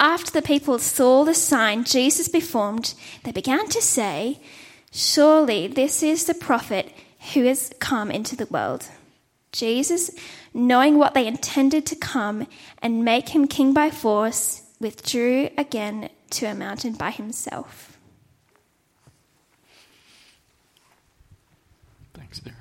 After the people saw the sign Jesus performed, they began to say, surely this is the prophet who has come into the world. Jesus, knowing what they intended to come and make him king by force, withdrew again to a mountain by himself. Thanks, Sarah.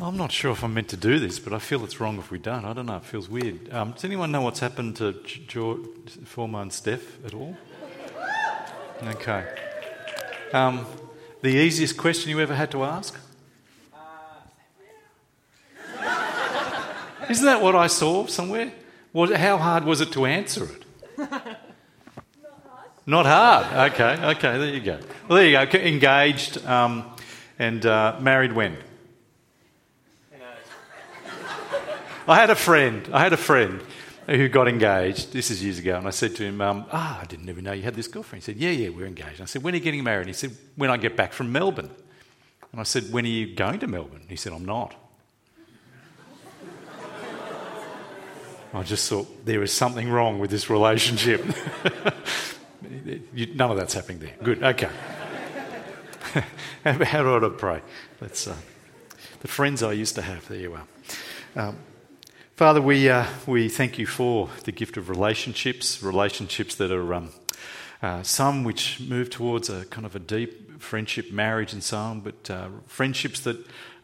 I'm not sure if I'm meant to do this, but I feel it's wrong if we don't. I don't know, it feels weird. Does anyone know what's happened to George, Forma and Steph at all? Okay. The easiest question you ever had to ask? Isn't that what I saw somewhere? How hard was it to answer it? Not hard. Okay, there you go. Well, there you go. Engaged and married when? I had a friend who got engaged. This is years ago. And I said to him, I didn't even know you had this girlfriend. He said, yeah, we're engaged. And I said, when are you getting married? And he said, when I get back from Melbourne. And I said, when are you going to Melbourne? And he said, I'm not. I just thought, there is something wrong with this relationship. None of that's happening there. Good, okay. How do I pray? Let's, the friends I used to have, there you are. Father, we thank you for the gift of relationships that are some which move towards a kind of a deep friendship, marriage and so on, but friendships that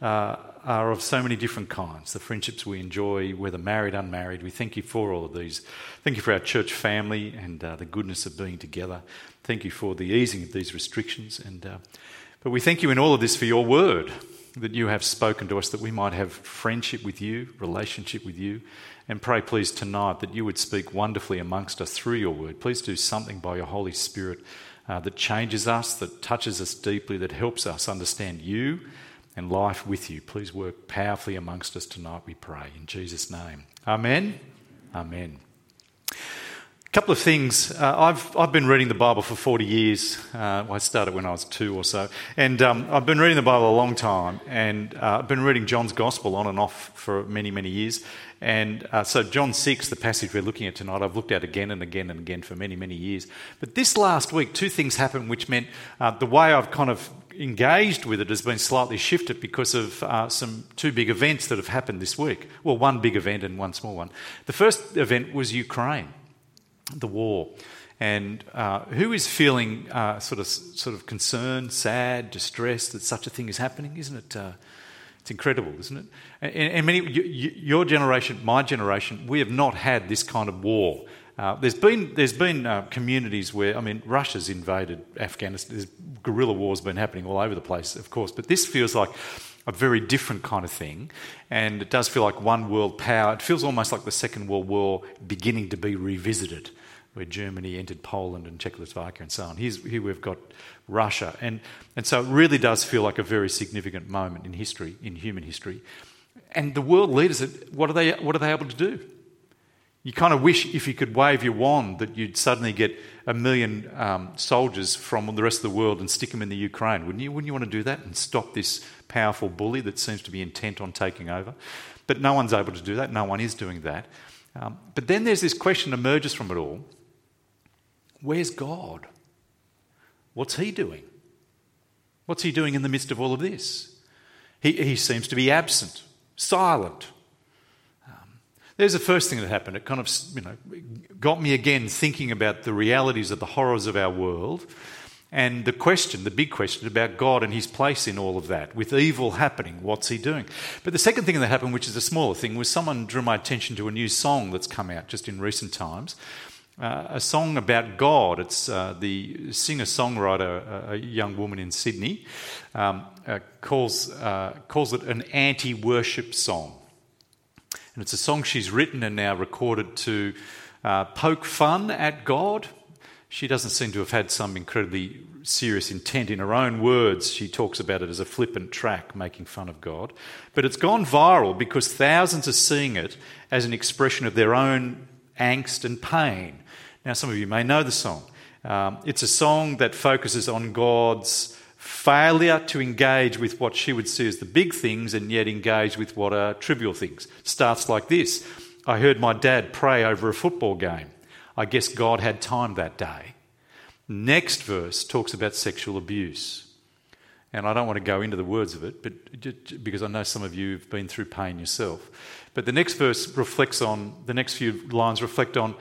are of so many different kinds, the friendships we enjoy, whether married, unmarried. We thank you for all of these. Thank you for our church family and the goodness of being together. Thank you for the easing of these restrictions. But we thank you in all of this for your word, that you have spoken to us, that we might have friendship with you, relationship with you, and pray, please, tonight that you would speak wonderfully amongst us through your word. Please do something by your Holy Spirit that changes us, that touches us deeply, that helps us understand you and life with you. Please work powerfully amongst us tonight, we pray, in Jesus' name. Amen. Amen. A couple of things. I've been reading the Bible for 40 years. I started when I was 2 or so. And I've been reading the Bible a long time. And I've been reading John's Gospel on and off for many, many years. And so John 6, the passage we're looking at tonight, I've looked at again and again and again for many, many years. But this last week, 2 things happened which meant the way I've kind of engaged with it has been slightly shifted because of some 2 big events that have happened this week. Well, 1 big event and 1 small one. The first event was Ukraine, the war. And who is feeling sort of concerned, sad, distressed that such a thing is happening? Isn't it? It's incredible, isn't it? And many, your generation, my generation, we have not had this kind of war. There's been communities where, Russia's invaded Afghanistan. There's guerrilla war's been happening all over the place, of course, but this feels like a very different kind of thing, and it does feel like one world power. It feels almost like the Second World War beginning to be revisited, where Germany entered Poland and Czechoslovakia and so on. Here we've got Russia, and so it really does feel like a very significant moment in history, in human history. And the world leaders, what are they able to do? You kind of wish if you could wave your wand that you'd suddenly get 1 million soldiers from the rest of the world and stick them in the Ukraine, wouldn't you? Wouldn't you want to do that and stop this powerful bully that seems to be intent on taking over? But no one's able to do that. No one is doing that. But then there's this question that emerges from it all. Where's God? What's he doing? What's he doing in the midst of all of this? He seems to be absent, silent. There's the first thing that happened. It kind of, got me again thinking about the realities of the horrors of our world and the big question about God and his place in all of that. With evil happening, what's he doing? But the second thing that happened, which is a smaller thing, was someone drew my attention to a new song that's come out just in recent times, a song about God. It's the singer-songwriter, a young woman in Sydney, calls it an anti-worship song. And it's a song she's written and now recorded to poke fun at God. She doesn't seem to have had some incredibly serious intent. In her own words, she talks about it as a flippant track making fun of God. But it's gone viral because thousands are seeing it as an expression of their own angst and pain. Now, some of you may know the song. It's a song that focuses on God's failure to engage with what she would see as the big things and yet engage with what are trivial things. Starts like this. I heard my dad pray over a football game. I guess God had time that day. Next verse talks about sexual abuse. And I don't want to go into the words of it, but because I know some of you have been through pain yourself. But the next verse reflects on, the next few lines reflect on,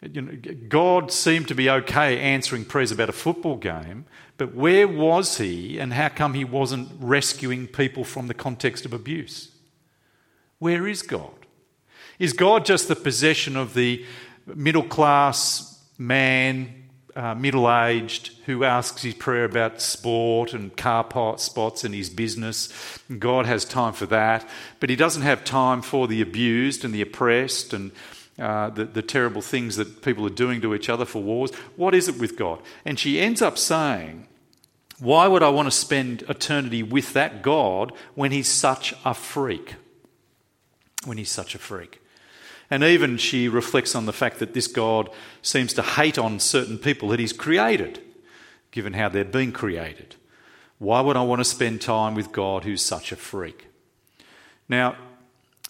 you know, God seemed to be okay answering prayers about a football game, but where was he and how come he wasn't rescuing people from the context of abuse? Where is God? Is God just the possession of the middle-class man, middle-aged, who asks his prayer about sport and car spots and his business? God has time for that, but he doesn't have time for the abused and the oppressed and the terrible things that people are doing to each other for wars. What is it with God? And she ends up saying, why would I want to spend eternity with that God when he's such a freak? When he's such a freak. And even she reflects on the fact that this God seems to hate on certain people that he's created, given how they're being created. Why would I want to spend time with God who's such a freak? Now,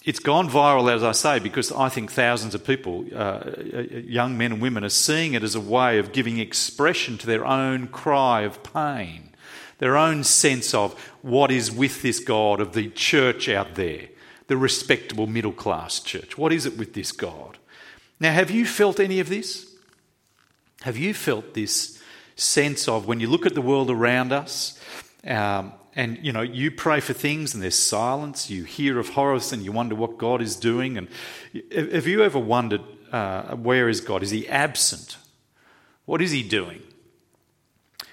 it's gone viral, as I say, because I think thousands of people, young men and women, are seeing it as a way of giving expression to their own cry of pain, their own sense of what is with this God of the church out there. The respectable middle-class church. What is it with this God? Now, have you felt any of this? Have you felt this sense of when you look at the world around us and, you know, you pray for things and there's silence, you hear of horrors and you wonder what God is doing. And have you ever wondered, where is God? Is he absent? What is he doing?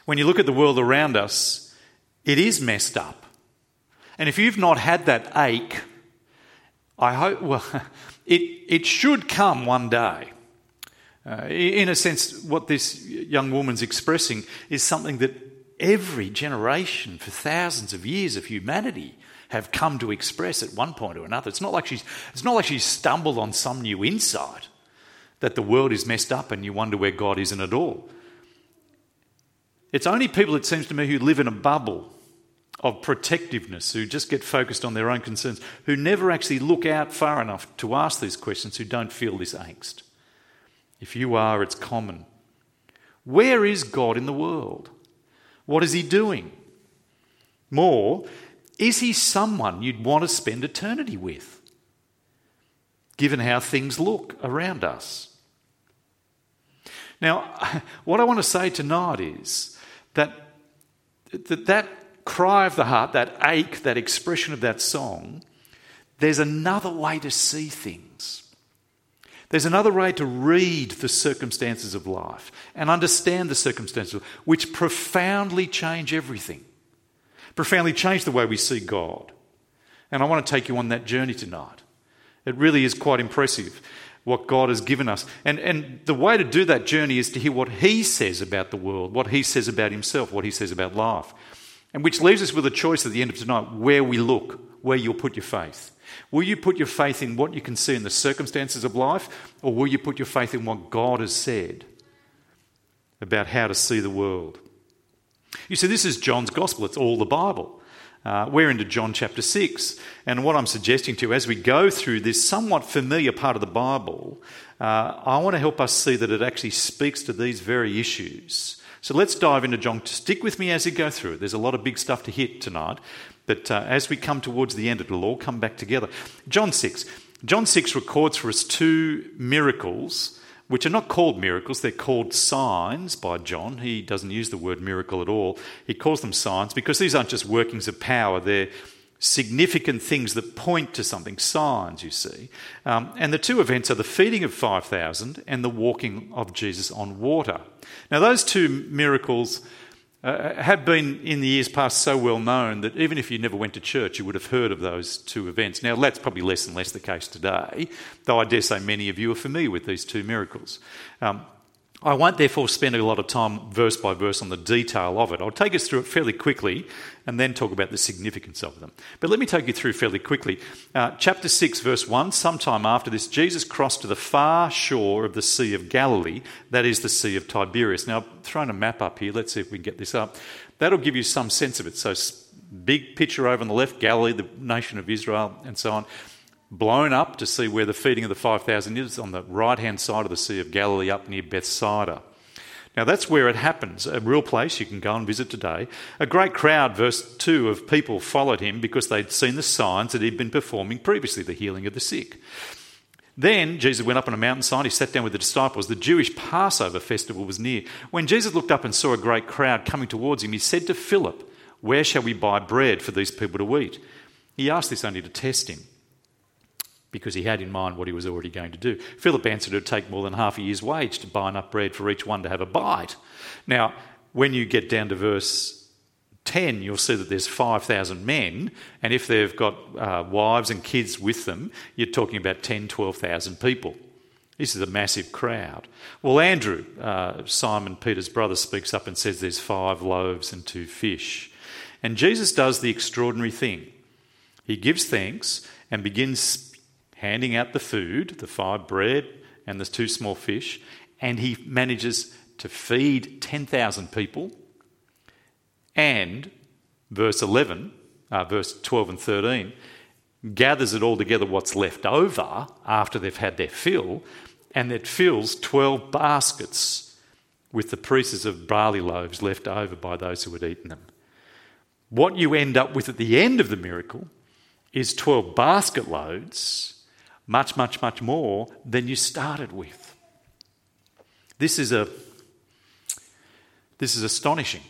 When you look at the world around us, it is messed up. And if you've not had that ache, I hope, well, it should come one day. In a sense, what this young woman's expressing is something that every generation for thousands of years of humanity have come to express at one point or another. It's not like she's stumbled on some new insight that the world is messed up and you wonder where God isn't at all. It's only people, it seems to me, who live in a bubble of protectiveness, who just get focused on their own concerns, who never actually look out far enough to ask these questions, who don't feel this angst. If you are, it's common. Where is God in the world? What is he doing? More, is he someone you'd want to spend eternity with, given how things look around us? Now, what I want to say tonight is that cry of the heart, that ache, that expression of that song, there's another way to see things. There's another way to read the circumstances of life and understand the circumstances, which profoundly change everything, profoundly change the way we see God. And I want to take you on that journey tonight. It really is quite impressive what God has given us. And the way to do that journey is to hear what he says about the world, what he says about himself, what he says about life. And which leaves us with a choice at the end of tonight, where we look, where you'll put your faith. Will you put your faith in what you can see in the circumstances of life, or will you put your faith in what God has said about how to see the world? You see, this is John's gospel. It's all the Bible. We're into John chapter 6. And what I'm suggesting to you, as we go through this somewhat familiar part of the Bible, I want to help us see that it actually speaks to these very issues. So let's dive into John. Stick with me as we go through it. There's a lot of big stuff to hit tonight. But as we come towards the end, it'll all come back together. John 6. John 6 records for us two miracles, which are not called miracles. They're called signs by John. He doesn't use the word miracle at all. He calls them signs because these aren't just workings of power. They're significant things that point to something. Signs, you see. And the two events are the feeding of 5,000 and the walking of Jesus on water. Now, those two miracles have been in the years past so well known that even if you never went to church, you would have heard of those two events. Now, that's probably less and less the case today, though I dare say many of you are familiar with these two miracles. I won't therefore spend a lot of time verse by verse on the detail of it. I'll take us through it fairly quickly and then talk about the significance of them. But let me take you through fairly quickly. Chapter 6, verse 1, sometime after this, Jesus crossed to the far shore of the Sea of Galilee, that is the Sea of Tiberias. Now, I've thrown a map up here. Let's see if we can get this up. That'll give you some sense of it. So big picture over on the left, Galilee, the nation of Israel, and so on. blown up to see where the feeding of the 5,000 is, on the right-hand side of the Sea of Galilee up near Bethsaida. Now that's where it happens, a real place you can go and visit today. A great crowd, verse 2, of people followed him because they'd seen the signs that he'd been performing previously, the healing of the sick. Then Jesus went up on a mountainside, he sat down with the disciples. The Jewish Passover festival was near. When Jesus looked up and saw a great crowd coming towards him, he said to Philip, "Where shall we buy bread for these people to eat?" He asked this only to test him, because he had in mind what he was already going to do. Philip answered, "It would take more than half a year's wage to buy enough bread for each one to have a bite." Now, when you get down to verse 10, you'll see that there's 5,000 men, and if they've got wives and kids with them, you're talking about 10, 12,000 people. This is a massive crowd. Well, Andrew, Simon Peter's brother, speaks up and says there's 5 loaves and 2 fish. And Jesus does the extraordinary thing. He gives thanks and begins handing out the food, the 5 bread and the 2 small fish, and he manages to feed 10,000 people. And verse 12 and 13, gathers it all together, what's left over after they've had their fill, and it fills 12 baskets with the pieces of barley loaves left over by those who had eaten them. What you end up with at the end of the miracle is 12 basket loads, much, much, much more than you started with. This is astonishing.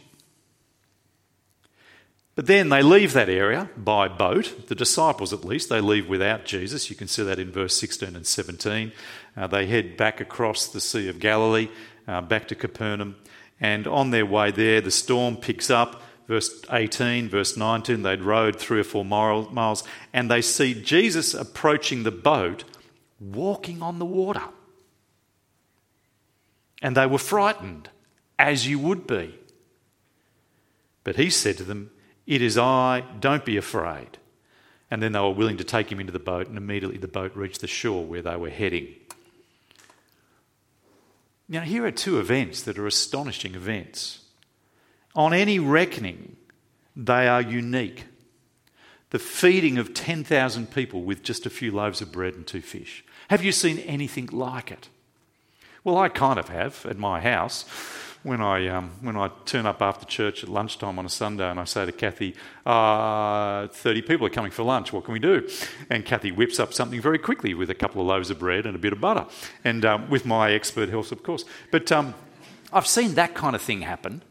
But then they leave that area by boat. The disciples, at least, they leave without Jesus. You can see that in verse 16 and 17. They head back across the Sea of Galilee, back to Capernaum. And on their way there, the storm picks up. Verse 18, verse 19, they'd rowed 3 or 4 miles and they see Jesus approaching the boat, walking on the water. And they were frightened, as you would be. But he said to them, "It is I, don't be afraid." And then they were willing to take him into the boat, and immediately the boat reached the shore where they were heading. Now here are 2 events that are astonishing events. On any reckoning, they are unique. The feeding of 10,000 people with just a few loaves of bread and 2 fish. Have you seen anything like it? Well, I kind of have at my house. When I turn up after church at lunchtime on a Sunday and I say to Kathy, 30 people are coming for lunch, what can we do? And Kathy whips up something very quickly with a couple of loaves of bread and a bit of butter. And with my expert help, of course. But I've seen that kind of thing happen.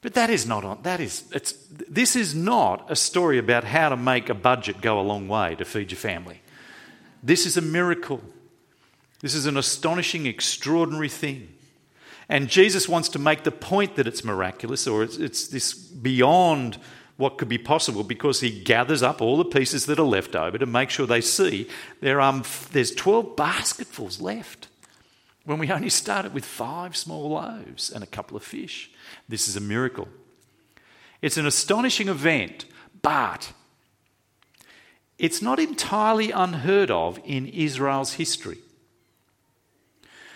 But that is not. This is not a story about how to make a budget go a long way to feed your family. This is a miracle. This is an astonishing, extraordinary thing, and Jesus wants to make the point that it's miraculous, or it's this beyond what could be possible, because he gathers up all the pieces that are left over to make sure they see there's 12 basketfuls left, when we only started with 5 small loaves and a couple of fish. This is a miracle. It's an astonishing event, but it's not entirely unheard of in Israel's history.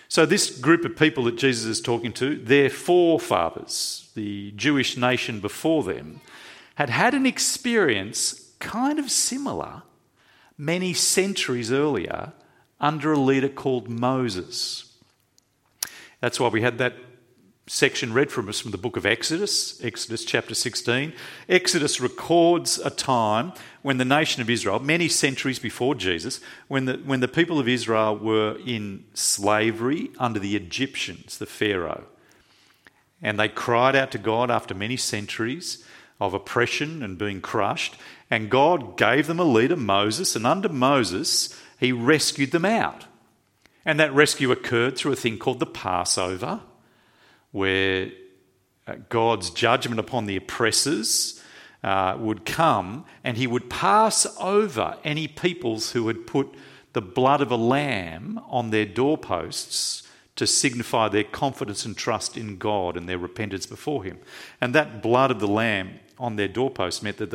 So this group of people that Jesus is talking to, their forefathers, the Jewish nation before them, had had an experience kind of similar many centuries earlier under a leader called Moses. That's why we had that section read from us from the book of Exodus, Exodus chapter 16. Exodus records a time when the nation of Israel, many centuries before Jesus, when the people of Israel were in slavery under the Egyptians, the Pharaoh. And they cried out to God after many centuries of oppression and being crushed. And God gave them a leader, Moses, and under Moses, he rescued them out. And that rescue occurred through a thing called the Passover, where God's judgment upon the oppressors would come, and he would pass over any peoples who had put the blood of a lamb on their doorposts to signify their confidence and trust in God and their repentance before him. And that blood of the lamb on their doorposts meant that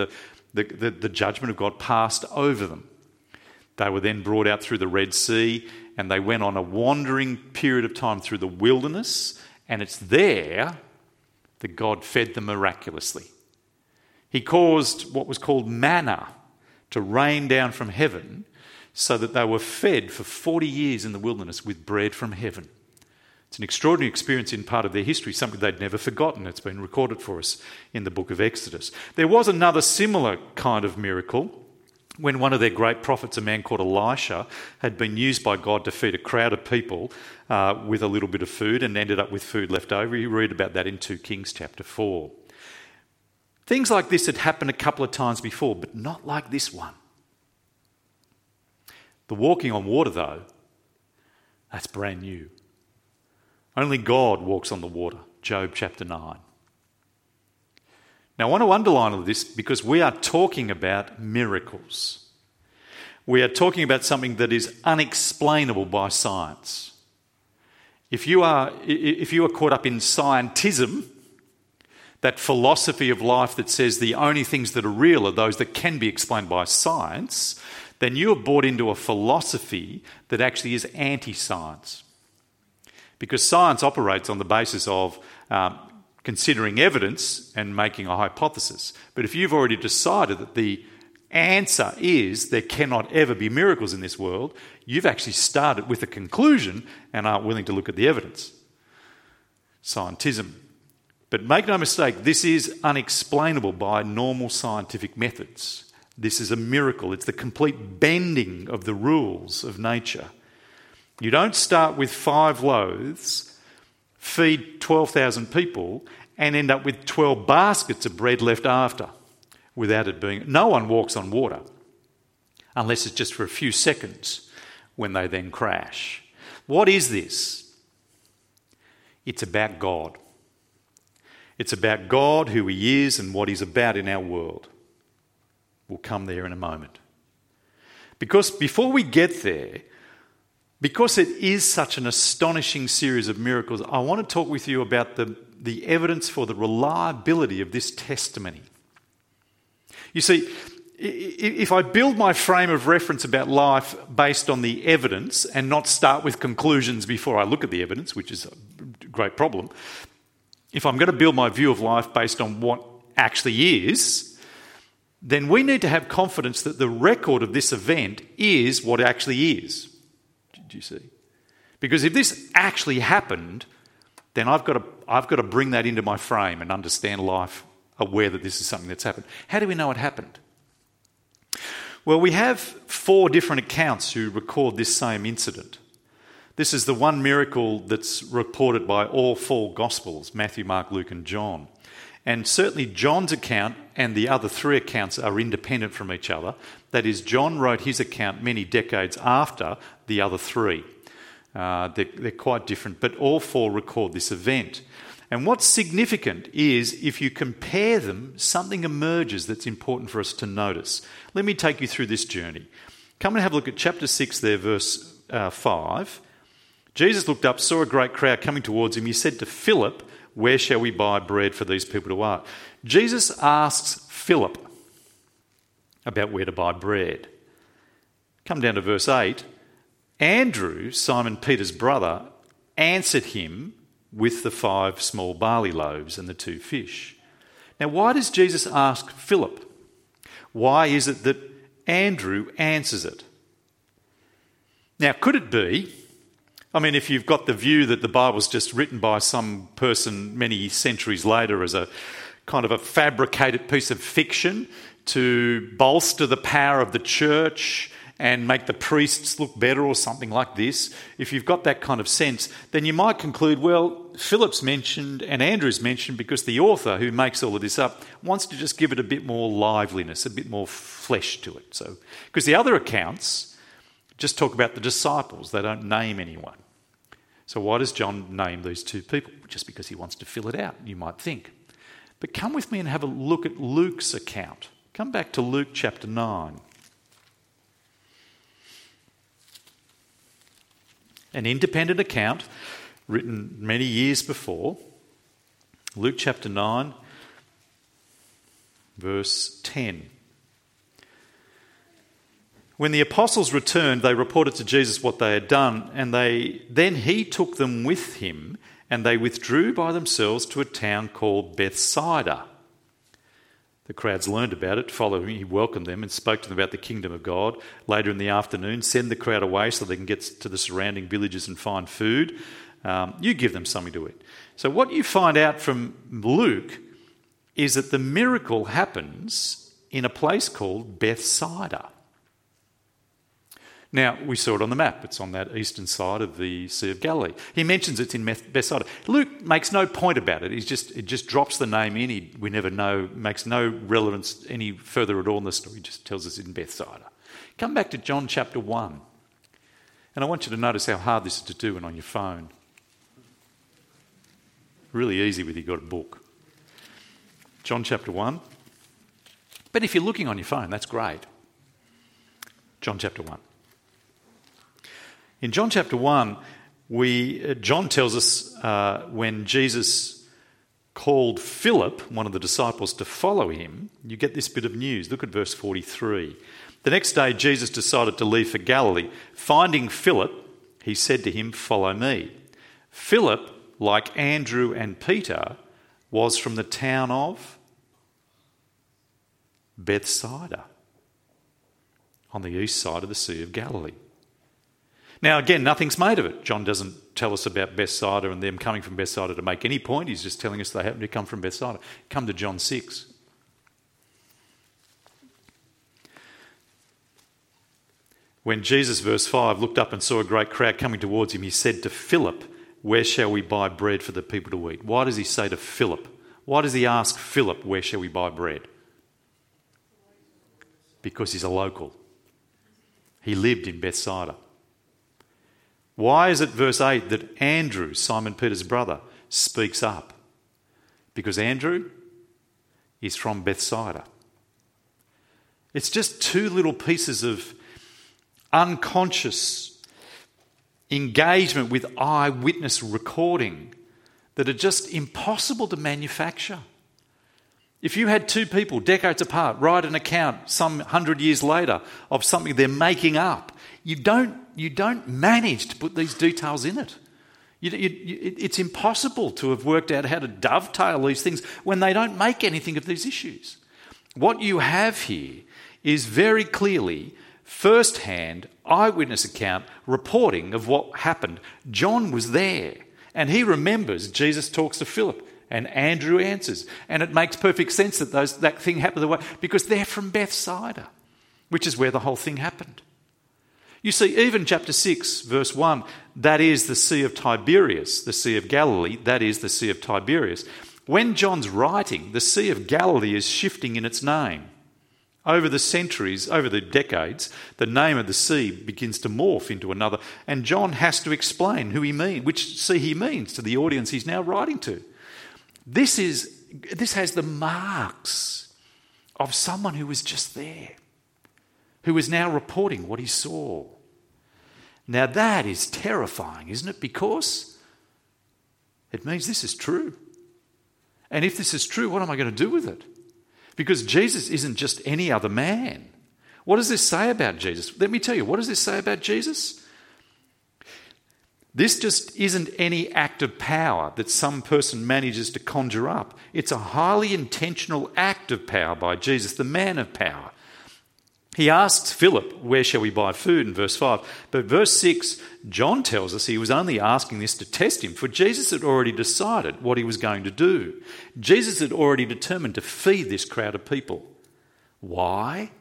the judgment of God passed over them. They were then brought out through the Red Sea, and they went on a wandering period of time through the wilderness, and it's there that God fed them miraculously. He caused what was called manna to rain down from heaven so that they were fed for 40 years in the wilderness with bread from heaven. It's an extraordinary experience in part of their history, something they'd never forgotten. It's been recorded for us in the book of Exodus. There was another similar kind of miracle when one of their great prophets, a man called Elisha, had been used by God to feed a crowd of people with a little bit of food and ended up with food left over. You read about that in 2 Kings chapter 4. Things like this had happened a couple of times before, but not like this one. The walking on water, though, that's brand new. Only God walks on the water, Job chapter 9. Now, I want to underline all this because we are talking about miracles. We are talking about something that is unexplainable by science. If you are caught up in scientism, that philosophy of life that says the only things that are real are those that can be explained by science, then you are bought into a philosophy that actually is anti-science. Because science operates on the basis of considering evidence and making a hypothesis. But if you've already decided that the answer is there cannot ever be miracles in this world, you've actually started with a conclusion and aren't willing to look at the evidence. Scientism. But make no mistake, this is unexplainable by normal scientific methods. This is a miracle. It's the complete bending of the rules of nature. You don't start with 5 loaves, feed 12,000 people, and end up with 12 baskets of bread left after without it being... No one walks on water unless it's just for a few seconds when they then crash. What is this? It's about God. It's about God, who He is, and what He's about in our world. We'll come there in a moment. Because before we get there... Because it is such an astonishing series of miracles, I want to talk with you about the evidence for the reliability of this testimony. You see, if I build my frame of reference about life based on the evidence and not start with conclusions before I look at the evidence, which is a great problem, if I'm going to build my view of life based on what actually is, then we need to have confidence that the record of this event is what actually is. You see, because if this actually happened, then I've got to bring that into my frame and understand life aware that this is something that's happened. How do we know it happened? Well, we have 4 different accounts who record this same incident. This is the one miracle that's reported by all 4 Gospels, Matthew, Mark, Luke and John. And certainly John's account and the other 3 accounts are independent from each other. That is, John wrote his account many decades after the other 3. They're quite different, but all 4 record this event. And what's significant is if you compare them, something emerges that's important for us to notice. Let me take you through this journey. Come and have a look at chapter 6 there, verse 5. Jesus looked up, saw a great crowd coming towards him. He said to Philip, "Where shall we buy bread for these people to eat?" Jesus asks Philip about where to buy bread. Come down to verse 8. Andrew, Simon Peter's brother, answered him with the 5 small barley loaves and the 2 fish. Now, why does Jesus ask Philip? Why is it that Andrew answers it? Now, could it be... I mean, if you've got the view that the Bible's just written by some person many centuries later as a kind of a fabricated piece of fiction to bolster the power of the church and make the priests look better or something like this, if you've got that kind of sense, then you might conclude, well, Philip's mentioned and Andrew's mentioned because the author who makes all of this up wants to just give it a bit more liveliness, a bit more flesh to it. So, because the other accounts just talk about the disciples. They don't name anyone. So why does John name these 2 people? Just because he wants to fill it out, you might think. But come with me and have a look at Luke's account. Come back to Luke chapter 9. An independent account written many years before. Luke chapter 9, verse 10. When the apostles returned, they reported to Jesus what they had done, and then he took them with him, and they withdrew by themselves to a town called Bethsaida. The crowds learned about it, followed him, he welcomed them and spoke to them about the kingdom of God. Later in the afternoon, send the crowd away so they can get to the surrounding villages and find food. You give them something to eat. So what you find out from Luke is that the miracle happens in a place called Bethsaida. Now, we saw it on the map. It's on that eastern side of the Sea of Galilee. He mentions it's in Bethsaida. Luke makes no point about it. He just drops the name in. We never know, makes no relevance any further at all in the story. He just tells us it's in Bethsaida. Come back to John chapter 1. And I want you to notice how hard this is to do when on your phone. Really easy when you've got a book. John chapter 1. But if you're looking on your phone, that's great. John chapter 1. In John chapter 1, John tells us when Jesus called Philip, one of the disciples, to follow him, you get this bit of news. Look at verse 43. The next day, Jesus decided to leave for Galilee. Finding Philip, he said to him, "Follow me." Philip, like Andrew and Peter, was from the town of Bethsaida on the east side of the Sea of Galilee. Now, again, nothing's made of it. John doesn't tell us about Bethsaida and them coming from Bethsaida to make any point. He's just telling us they happen to come from Bethsaida. Come to John 6. When Jesus, verse 5, looked up and saw a great crowd coming towards him, he said to Philip, "Where shall we buy bread for the people to eat?" Why does he say to Philip? Why does he ask Philip, "Where shall we buy bread?" Because he's a local. He lived in Bethsaida. Why is it, verse 8, that Andrew, Simon Peter's brother, speaks up? Because Andrew is from Bethsaida. It's just two little pieces of unconscious engagement with eyewitness recording that are just impossible to manufacture. If you had two people decades apart write an account some 100 years later of something they're making up, you don't manage to put these details in it. It's impossible to have worked out how to dovetail these things when they don't make anything of these issues. What you have here is very clearly first-hand eyewitness account reporting of what happened. John was there, and he remembers Jesus talks to Philip, and Andrew answers, and it makes perfect sense that that thing happened the way, because they're from Bethsaida, which is where the whole thing happened. You see, even chapter 6, verse 1, that is the Sea of Tiberias, the Sea of Galilee, that is the Sea of Tiberias. When John's writing, the Sea of Galilee is shifting in its name. Over the centuries, over the decades, the name of the sea begins to morph into another, and John has to explain which sea he means to the audience he's now writing to. This has the marks of someone who was just there, who is now reporting what he saw. Now that is terrifying, isn't it? Because it means this is true. And if this is true, what am I going to do with it? Because Jesus isn't just any other man. What does this say about Jesus? Let me tell you, what does this say about Jesus? This just isn't any act of power that some person manages to conjure up. It's a highly intentional act of power by Jesus, the man of power. He asks Philip, "Where shall we buy food?" in verse 5. But verse 6, John tells us he was only asking this to test him, for Jesus had already decided what he was going to do. Jesus had already determined to feed this crowd of people. Why?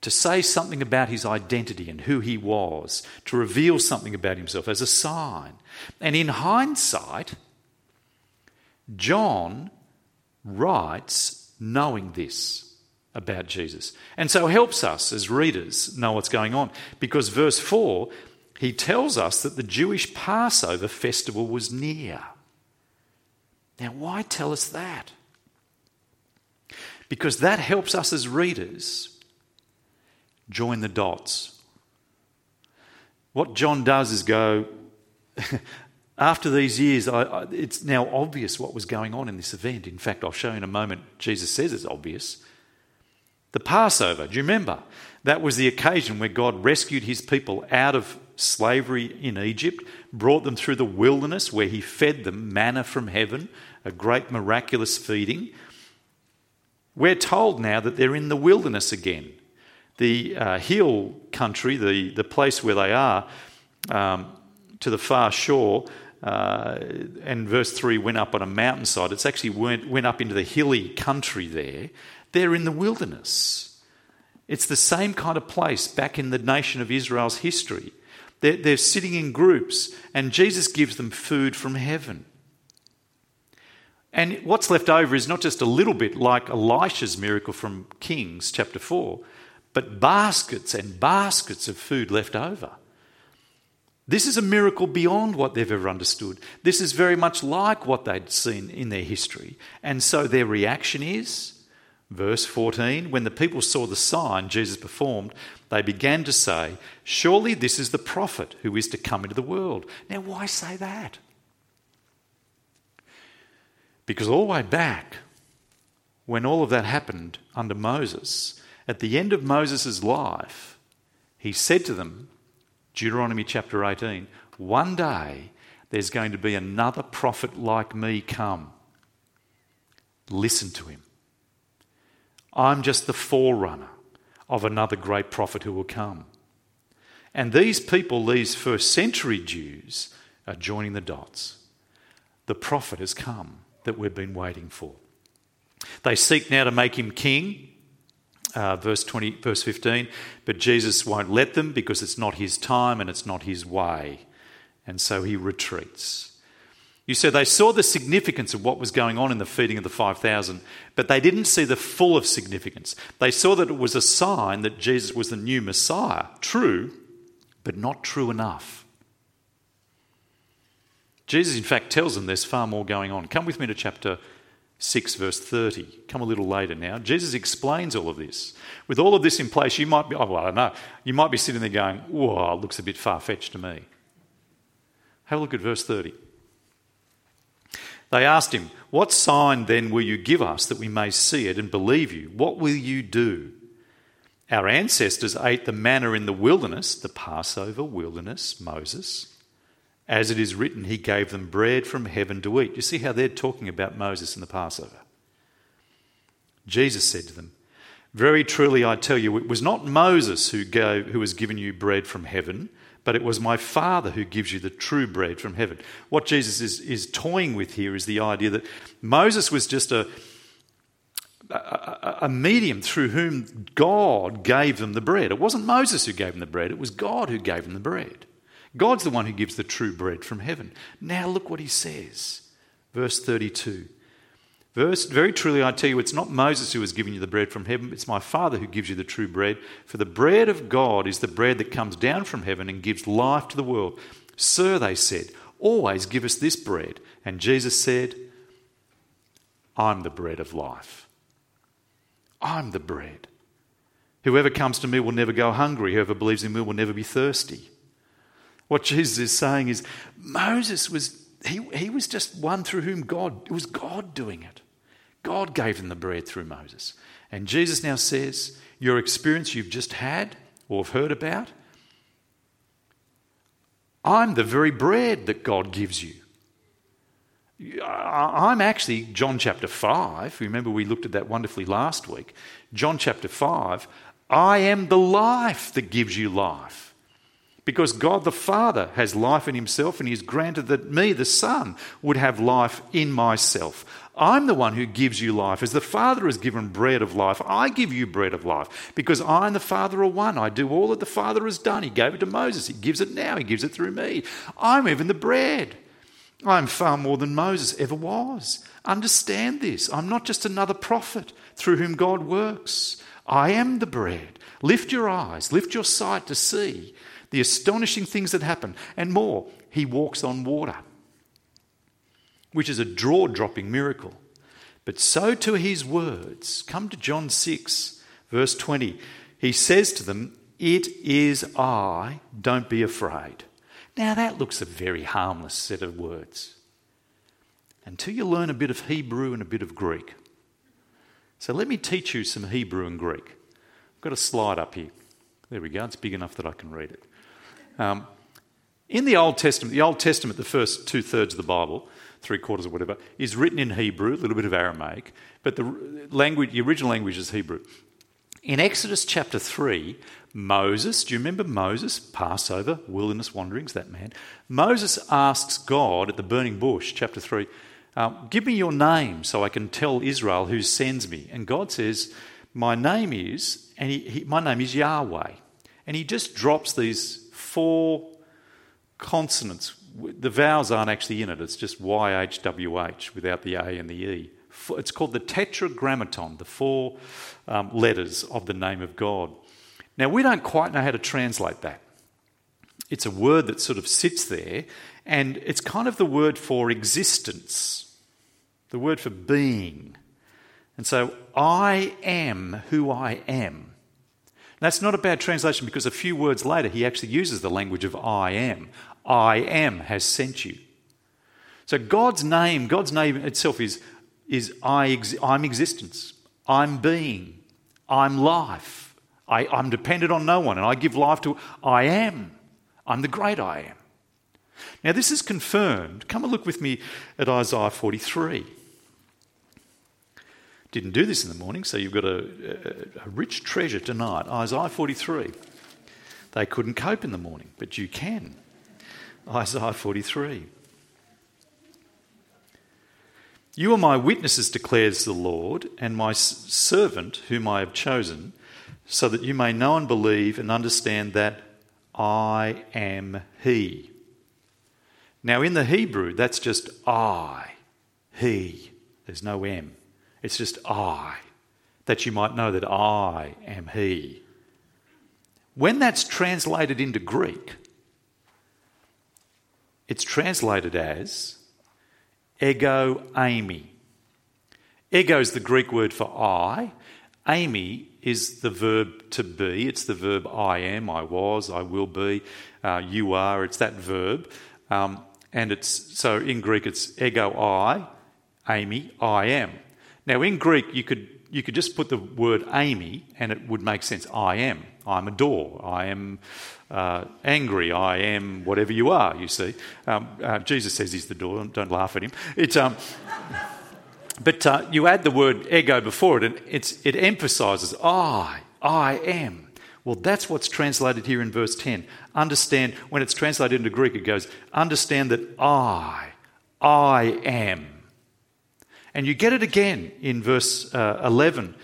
To say something about his identity and who he was, to reveal something about himself as a sign. And in hindsight, John writes knowing this about Jesus, and so helps us as readers know what's going on, because verse 4, he tells us that the Jewish Passover festival was near. Now why tell us that? Because that helps us as readers join the dots. What John does is go, after these years, it's now obvious what was going on in this event. In fact, I'll show you in a moment, Jesus says it's obvious. The Passover, do you remember? That was the occasion where God rescued his people out of slavery in Egypt, brought them through the wilderness where he fed them manna from heaven, a great miraculous feeding. We're told now that they're in the wilderness again. The hill country, the place where they are, to the far shore, and verse 3 went up on a mountainside. It's actually went up into the hilly country there. They're in the wilderness. It's the same kind of place back in the nation of Israel's history. They're sitting in groups, and Jesus gives them food from heaven. And what's left over is not just a little bit like Elisha's miracle from Kings chapter 4, but baskets and baskets of food left over. This is a miracle beyond what they've ever understood. This is very much like what they'd seen in their history. And so their reaction is, verse 14, when the people saw the sign Jesus performed, they began to say, surely this is the prophet who is to come into the world. Now, why say that? Because all the way back, when all of that happened under Moses, at the end of Moses' life, he said to them, Deuteronomy chapter 18, one day there's going to be another prophet like me come. Listen to him. I'm just the forerunner of another great prophet who will come. And these people, these first century Jews, are joining the dots. The prophet has come that we've been waiting for. They seek now to make him king, verse 15, but Jesus won't let them because it's not his time and it's not his way, and so he retreats. You see, they saw the significance of what was going on in the feeding of the 5,000, but they didn't see the full of significance. They saw that it was a sign that Jesus was the new Messiah, true, but not true enough. Jesus, in fact, tells them there's far more going on. Come with me to chapter 6, verse 30. Come a little later now. Jesus explains all of this. With all of this in place, you might be, you might be sitting there going, whoa, it looks a bit far-fetched to me. Have a look at verse 30. They asked him, what sign then will you give us that we may see it and believe you? What will you do? Our ancestors ate the manna in the wilderness, the Passover wilderness, Moses. As it is written, he gave them bread from heaven to eat. You see how they're talking about Moses and the Passover. Jesus said to them, very truly I tell you, it was not Moses who has given you bread from heaven, but it was my Father who gives you the true bread from heaven. What Jesus is toying with here is the idea that Moses was just a medium through whom God gave them the bread. It wasn't Moses who gave them the bread, it was God who gave them the bread. God's the one who gives the true bread from heaven. Now look what he says. Verse 32. Very truly I tell you, it's not Moses who has given you the bread from heaven, it's my Father who gives you the true bread. For the bread of God is the bread that comes down from heaven and gives life to the world. Sir, they said, always give us this bread. And Jesus said, I'm the bread of life. I'm the bread. Whoever comes to me will never go hungry. Whoever believes in me will never be thirsty. What Jesus is saying is Moses was, he was just one through whom God, it was God doing it. God gave them the bread through Moses. And Jesus now says, your experience you've just had or have heard about, I'm the very bread that God gives you. I'm actually, John chapter 5, remember we looked at that wonderfully last week, John chapter 5, I am the life that gives you life. Because God the Father has life in himself and he has granted that me, the Son, would have life in myself. I'm the one who gives you life. As the Father has given bread of life, I give you bread of life. Because I and the Father are one. I do all that the Father has done. He gave it to Moses. He gives it now. He gives it through me. I'm even the bread. I'm far more than Moses ever was. Understand this. I'm not just another prophet through whom God works. I am the bread. Lift your eyes. Lift your sight to see the astonishing things that happen, and more. He walks on water, which is a jaw-dropping miracle. But so to his words, come to John 6, verse 20. He says to them, it is I, don't be afraid. Now that looks a very harmless set of words, until you learn a bit of Hebrew and a bit of Greek. So let me teach you some Hebrew and Greek. I've got a slide up here. There we go, it's big enough that I can read it. In the Old Testament, the first two-thirds of the Bible, three-quarters or whatever, is written in Hebrew, a little bit of Aramaic, but the original language is Hebrew. In Exodus chapter 3, Moses, do you remember Moses? Passover, wilderness wanderings, that man. Moses asks God at the burning bush, chapter 3, give me your name so I can tell Israel who sends me. And God says, my name is, and my name is Yahweh. And he just drops these four consonants. The vowels aren't actually in it. It's just YHWH without the A and the E. It's called the tetragrammaton, the four letters of the name of God. Now, we don't quite know how to translate that. It's a word that sort of sits there, and it's kind of the word for existence, the word for being. And so, I am who I am. That's not a bad translation, because a few words later, he actually uses the language of I am. I am has sent you. So God's name itself is I'm existence, I'm being, I'm life, I'm dependent on no one, and I give life to I am. I'm the great I am. Now this is confirmed. Come and look with me at Isaiah 43. Didn't do this in the morning, so you've got a rich treasure tonight. Isaiah 43. They couldn't cope in the morning, but you can. Isaiah 43. You are my witnesses, declares the Lord, and my servant whom I have chosen, so that you may know and believe and understand that I am He. Now in the Hebrew, that's just I, He. There's no M. It's just I, that you might know that I am He. When that's translated into Greek, it's translated as ego eimi. Ego is the Greek word for I. Eimi is the verb to be. It's the verb I am, I was, I will be, you are. It's that verb. And it's so in Greek it's ego I, eimi, I am. Now in Greek you could just put the word eimi and it would make sense. I am. I'm a door. I am angry. I am whatever you are, you see. Jesus says he's the door. Don't laugh at him. But you add the word ego before it and it emphasises I am. Well, that's what's translated here in verse 10. Understand, when it's translated into Greek, it goes, understand that I am. And you get it again in verse 11.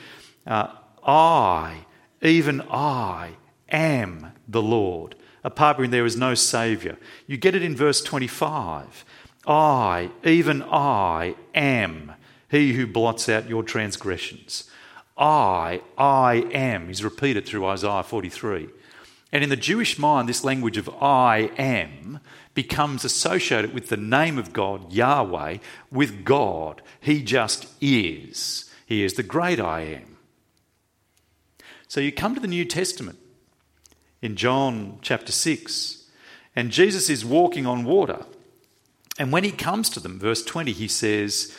I, even I, am the Lord. Apart from there is no saviour. You get it in verse 25. I, even I, am he who blots out your transgressions. I am is repeated through Isaiah 43. And in the Jewish mind, this language of I am becomes associated with the name of God, Yahweh, with God. He just is. He is the great I am. So you come to the New Testament in John chapter 6, and Jesus is walking on water. And when he comes to them, verse 20, he says,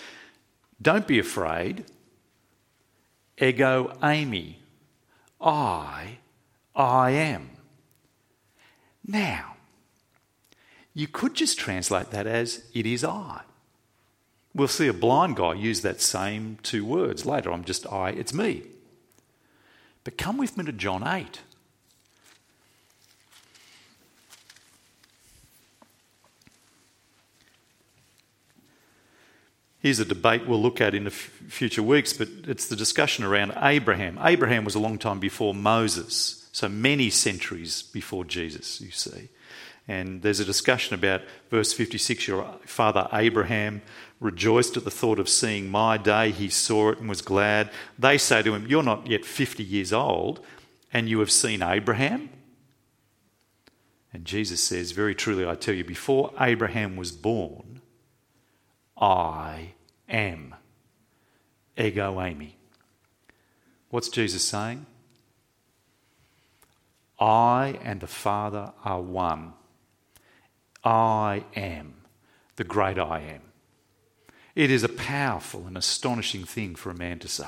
don't be afraid, ego eimi, I am. Now, you could just translate that as, it is I. We'll see a blind guy use that same two words later. I'm just I, it's me. But come with me to John 8. Here's a debate we'll look at in the future weeks, but it's the discussion around Abraham. Abraham was a long time before Moses, so many centuries before Jesus, you see. And there's a discussion about verse 56, your father Abraham rejoiced at the thought of seeing my day. He saw it and was glad. They say to him, you're not yet 50 years old and you have seen Abraham? And Jesus says, very truly I tell you, before Abraham was born, I am. Ego eimi. What's Jesus saying? I and the Father are one. I am, the great I am. It is a powerful and astonishing thing for a man to say,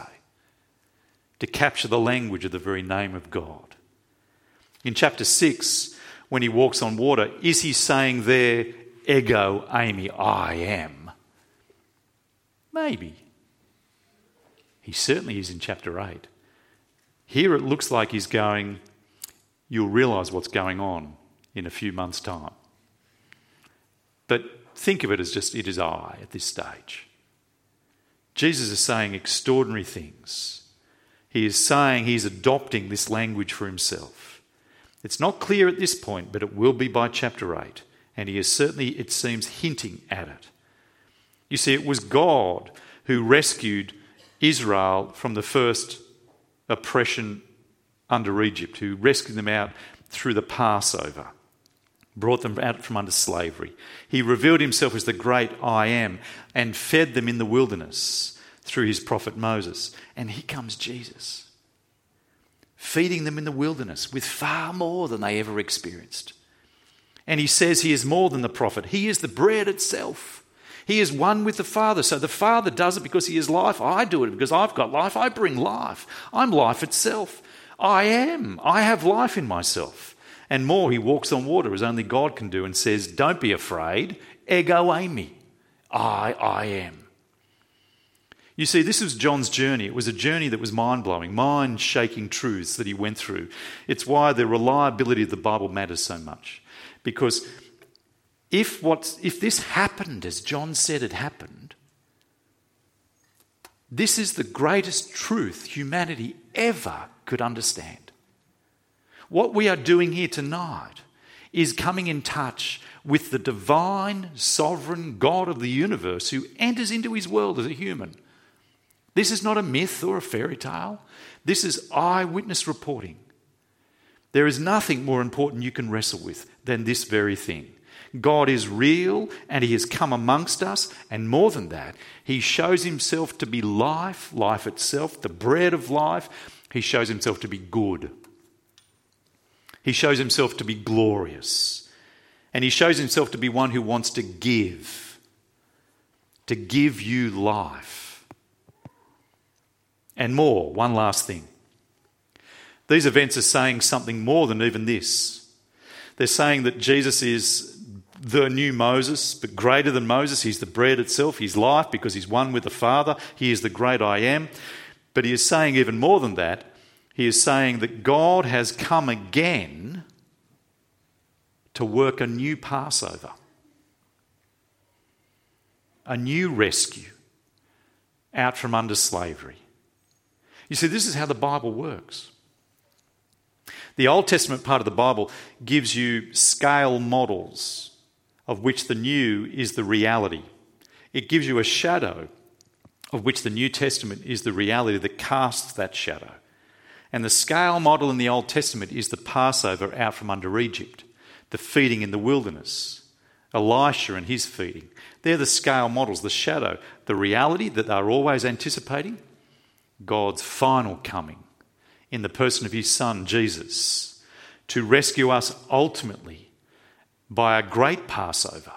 to capture the language of the very name of God. In chapter 6, when he walks on water, is he saying there, ego eimi, I am? Maybe. He certainly is in chapter 8. Here it looks like he's going, you'll realise what's going on in a few months' time. But think of it as just, it is I at this stage. Jesus is saying extraordinary things. He is saying he's adopting this language for himself. It's not clear at this point, but it will be by chapter 8. And he is certainly, it seems, hinting at it. You see, it was God who rescued Israel from the first oppression under Egypt, who rescued them out through the Passover, brought them out from under slavery. He revealed himself as the great I am and fed them in the wilderness through his prophet Moses. And here comes Jesus, feeding them in the wilderness with far more than they ever experienced. And he says he is more than the prophet. He is the bread itself. He is one with the Father. So the Father does it because he is life. I do it because I've got life. I bring life. I'm life itself. I am. I have life in myself. And more, he walks on water as only God can do and says, don't be afraid. Ego eimi. I am. You see, this was John's journey. It was a journey that was mind-blowing, mind-shaking truths that he went through. It's why the reliability of the Bible matters so much. Because if this happened as John said it happened, this is the greatest truth humanity ever could understand. What we are doing here tonight is coming in touch with the divine, sovereign God of the universe who enters into his world as a human. This is not a myth or a fairy tale. This is eyewitness reporting. There is nothing more important you can wrestle with than this very thing. God is real and he has come amongst us, and more than that, he shows himself to be life, life itself, the bread of life. He shows himself to be good. He shows himself to be glorious. And he shows himself to be one who wants to give you life. And more, one last thing. These events are saying something more than even this. They're saying that Jesus is the new Moses, but greater than Moses. He's the bread itself. He's life because he's one with the Father. He is the great I am. But he is saying even more than that. He is saying that God has come again to work a new Passover, a new rescue out from under slavery. You see, this is how the Bible works. The Old Testament part of the Bible gives you scale models of which the new is the reality. It gives you a shadow of which the New Testament is the reality that casts that shadow. And the scale model in the Old Testament is the Passover out from under Egypt, the feeding in the wilderness, Elisha and his feeding. They're the scale models, the shadow, the reality that they're always anticipating, God's final coming in the person of his Son, Jesus, to rescue us ultimately by a great Passover,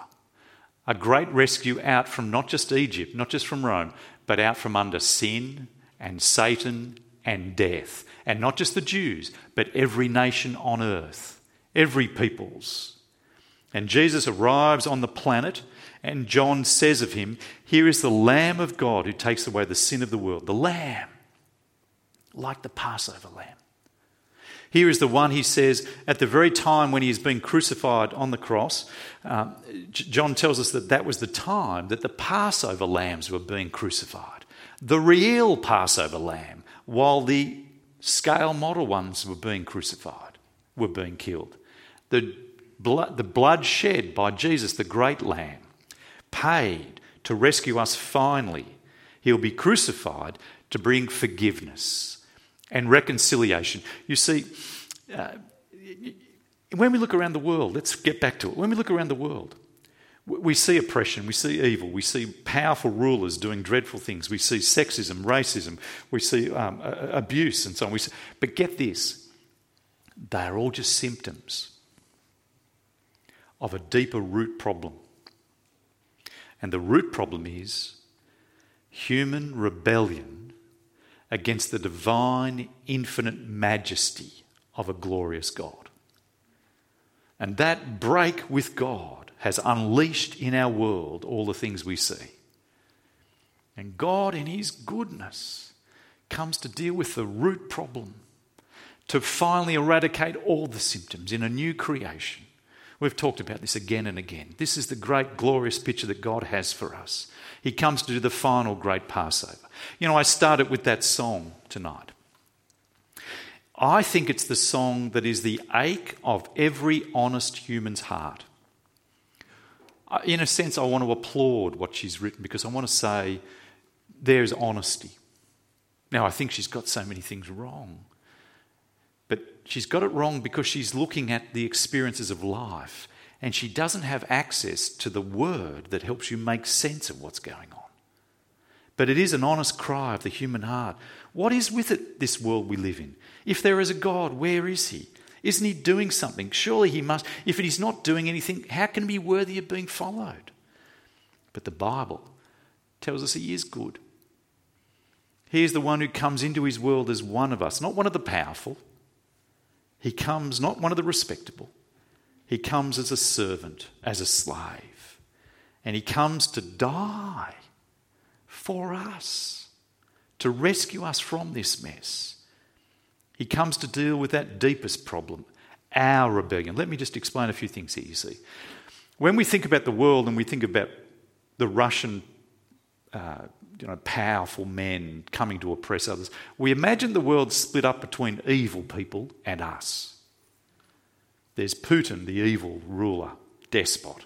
a great rescue out from not just Egypt, not just from Rome, but out from under sin and Satan and death. And not just the Jews, but every nation on earth, every peoples. And Jesus arrives on the planet, and John says of him, here is the Lamb of God who takes away the sin of the world, the Lamb. Like the Passover lamb. Here is the one, he says, at the very time when he is being crucified on the cross, John tells us that that was the time that the Passover lambs were being crucified. The real Passover lamb, while the scale model ones were being crucified, were being killed. The blood shed by Jesus, the great lamb, paid to rescue us finally. He'll be crucified to bring forgiveness and reconciliation. You see, when we look around the world, let's get back to it. When we look around the world, we see oppression, we see evil, we see powerful rulers doing dreadful things, we see sexism, racism, we see abuse and so on. But get this, they are all just symptoms of a deeper root problem. And the root problem is human rebellion against the divine, infinite majesty of a glorious God. And that break with God has unleashed in our world all the things we see. And God, in his goodness, comes to deal with the root problem, to finally eradicate all the symptoms in a new creation. We've talked about this again and again. This is the great, glorious picture that God has for us. He comes to do the final great Passover. You know, I started with that song tonight. I think it's the song that is the ache of every honest human's heart. In a sense, I want to applaud what she's written because I want to say there's honesty. Now, I think she's got so many things wrong. But she's got it wrong because she's looking at the experiences of life and she doesn't have access to the word that helps you make sense of what's going on. But it is an honest cry of the human heart. What is with it, this world we live in? If there is a God, where is he? Isn't he doing something? Surely he must. If he's not doing anything, how can he be worthy of being followed? But the Bible tells us he is good. He is the one who comes into his world as one of us, not one of the powerful. He comes not one of the respectable. He comes as a servant, as a slave. And he comes to die for us, to rescue us from this mess. He comes to deal with that deepest problem, our rebellion. Let me just explain a few things here, you see. When we think about the world and we think about the Russian powerful men coming to oppress others, we imagine the world split up between evil people and us. There's Putin, the evil ruler, despot.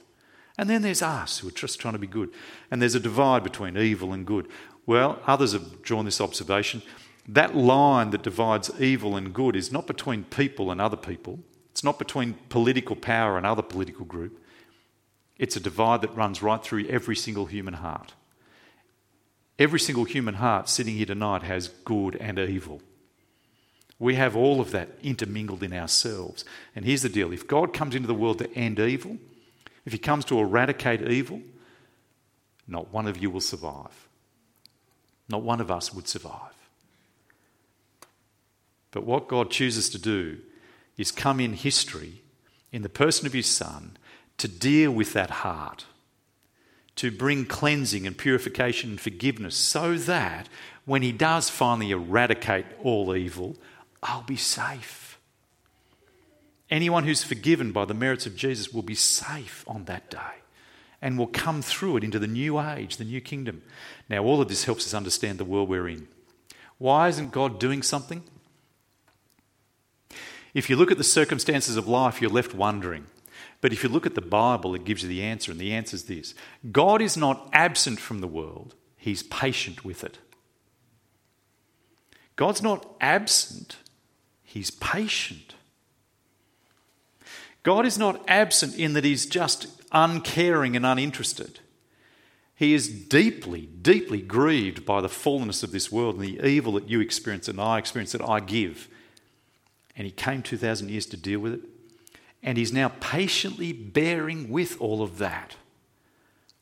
And then there's us who are just trying to be good. And there's a divide between evil and good. Well, others have drawn this observation. That line that divides evil and good is not between people and other people. It's not between political power and other political group. It's a divide that runs right through every single human heart. Every single human heart sitting here tonight has good and evil. We have all of that intermingled in ourselves. And here's the deal. If God comes into the world to end evil, if he comes to eradicate evil, not one of you will survive. Not one of us would survive. But what God chooses to do is come in history, in the person of his Son, to deal with that heart, to bring cleansing and purification and forgiveness so that when he does finally eradicate all evil, I'll be safe. Anyone who's forgiven by the merits of Jesus will be safe on that day and will come through it into the new age, the new kingdom. Now, all of this helps us understand the world we're in. Why isn't God doing something? If you look at the circumstances of life, you're left wondering. But if you look at the Bible, it gives you the answer, and the answer is this. God is not absent from the world. He's patient with it. God's not absent. He's patient. God is not absent in that he's just uncaring and uninterested. He is deeply, deeply grieved by the fallenness of this world and the evil that you experience and I experience that I give. And he came 2,000 years to deal with it. And he's now patiently bearing with all of that.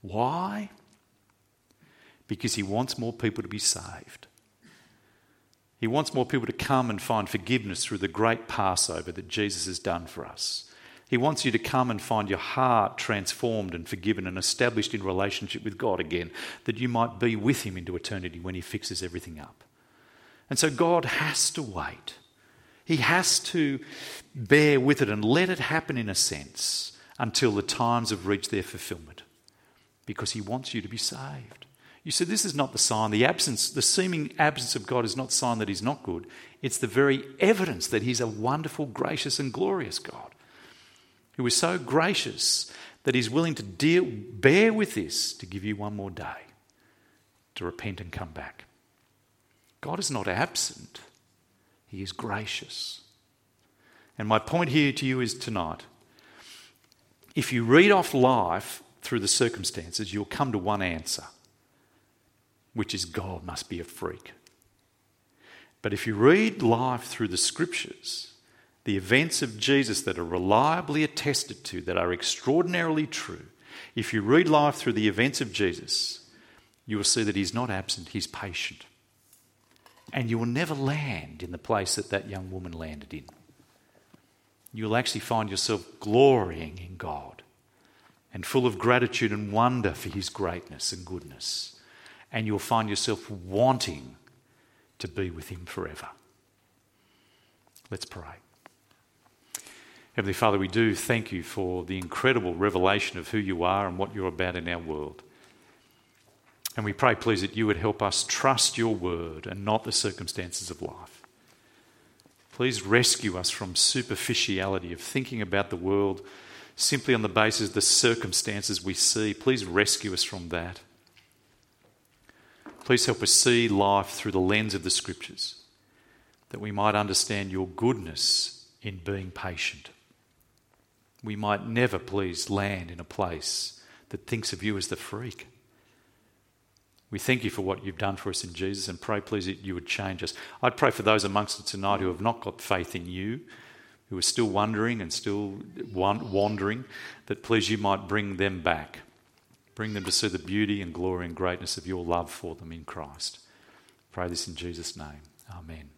Why? Because he wants more people to be saved. He wants more people to come and find forgiveness through the great Passover that Jesus has done for us. He wants you to come and find your heart transformed and forgiven and established in relationship with God again, that you might be with him into eternity when he fixes everything up. And so God has to wait. He has to bear with it and let it happen in a sense until the times have reached their fulfillment because he wants you to be saved. You see, this is not the sign. The seeming absence of God is not a sign that he's not good. It's the very evidence that he's a wonderful, gracious and glorious God who is so gracious that he's willing to bear with this to give you one more day to repent and come back. God is not absent. He is gracious. And my point here to you is tonight, if you read off life through the circumstances, you'll come to one answer, which is God must be a freak. But if you read life through the scriptures, the events of Jesus that are reliably attested to, that are extraordinarily true, if you read life through the events of Jesus, you will see that he's not absent, he's patient. And you will never land in the place that young woman landed in. you'll actually find yourself glorying in God and full of gratitude and wonder for his greatness and goodness. And you'll find yourself wanting to be with him forever. Let's pray. Heavenly Father, we do thank you for the incredible revelation of who you are and what you're about in our world. And we pray, please, that you would help us trust your word and not the circumstances of life. Please rescue us from superficiality of thinking about the world simply on the basis of the circumstances we see. Please rescue us from that. Please help us see life through the lens of the Scriptures, that we might understand your goodness in being patient. We might never, please, land in a place that thinks of you as the freak. We thank you for what you've done for us in Jesus and pray, please, that you would change us. I pray for those amongst us tonight who have not got faith in you, who are still wondering and still wandering, that please you might bring them back. Bring them to see the beauty and glory and greatness of your love for them in Christ. Pray this in Jesus' name. Amen.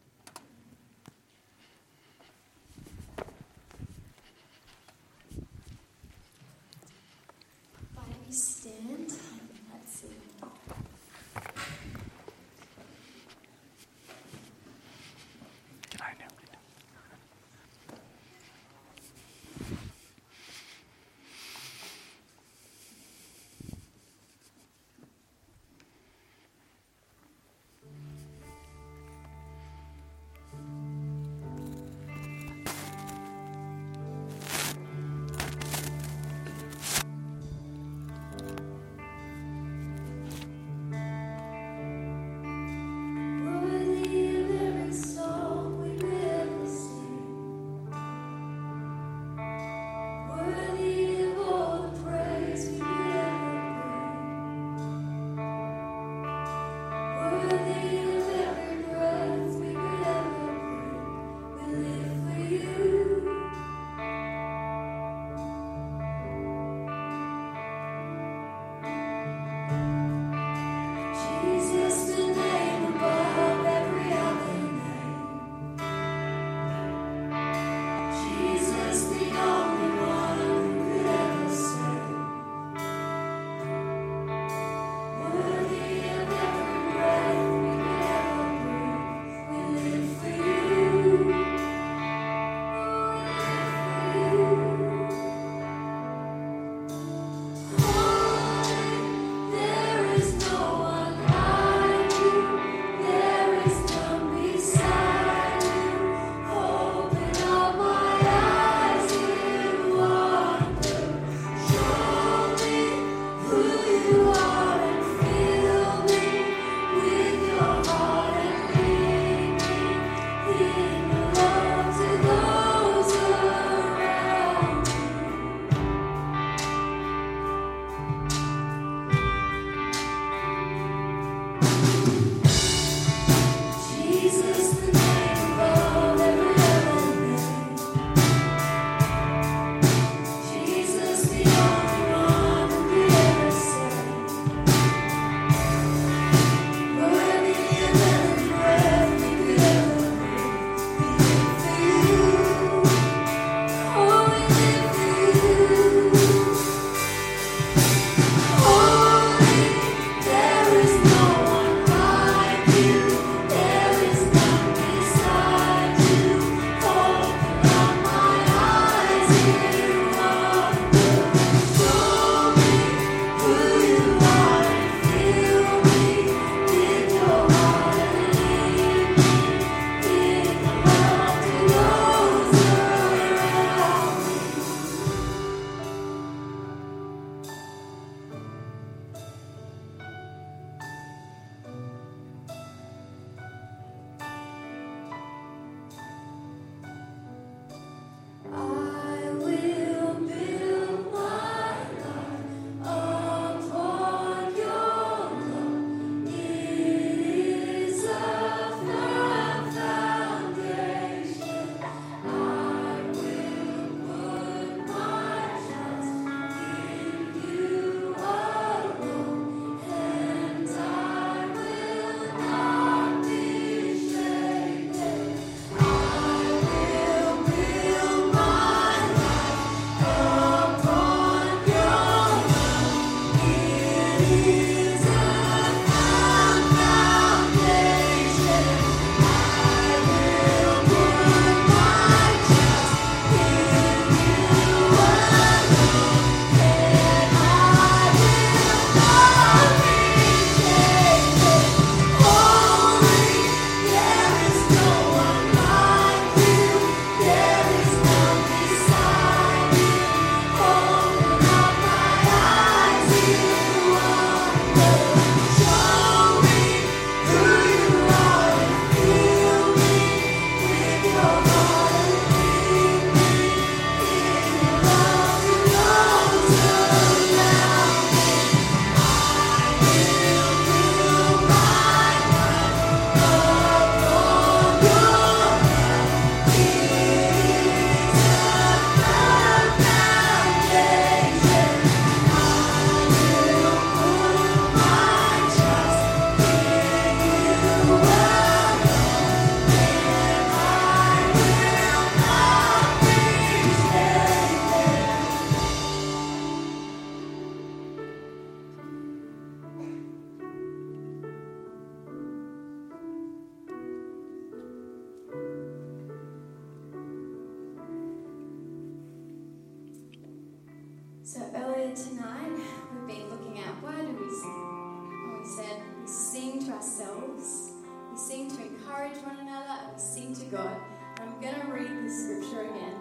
So earlier tonight, we've been looking at why do we sing? And we said we sing to ourselves, we sing to encourage one another, and we sing to God. And I'm going to read this scripture again.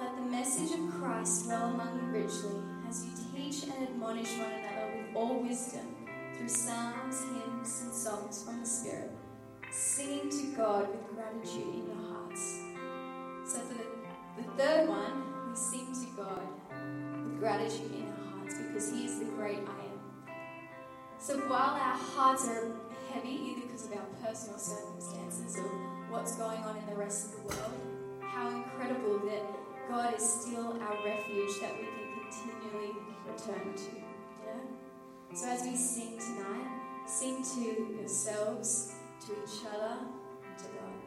Let the message of Christ dwell among you richly, as you teach and admonish one another with all wisdom, through psalms, hymns, and songs from the Spirit, singing to God with gratitude in your hearts. So for the third one, we sing to God with gratitude in our hearts because He is the great I am. So while our hearts are heavy, either because of our personal circumstances or what's going on in the rest of the world, how incredible that God is still our refuge that we can continually return to. Yeah? So as we sing tonight, sing to yourselves, to each other, and to God.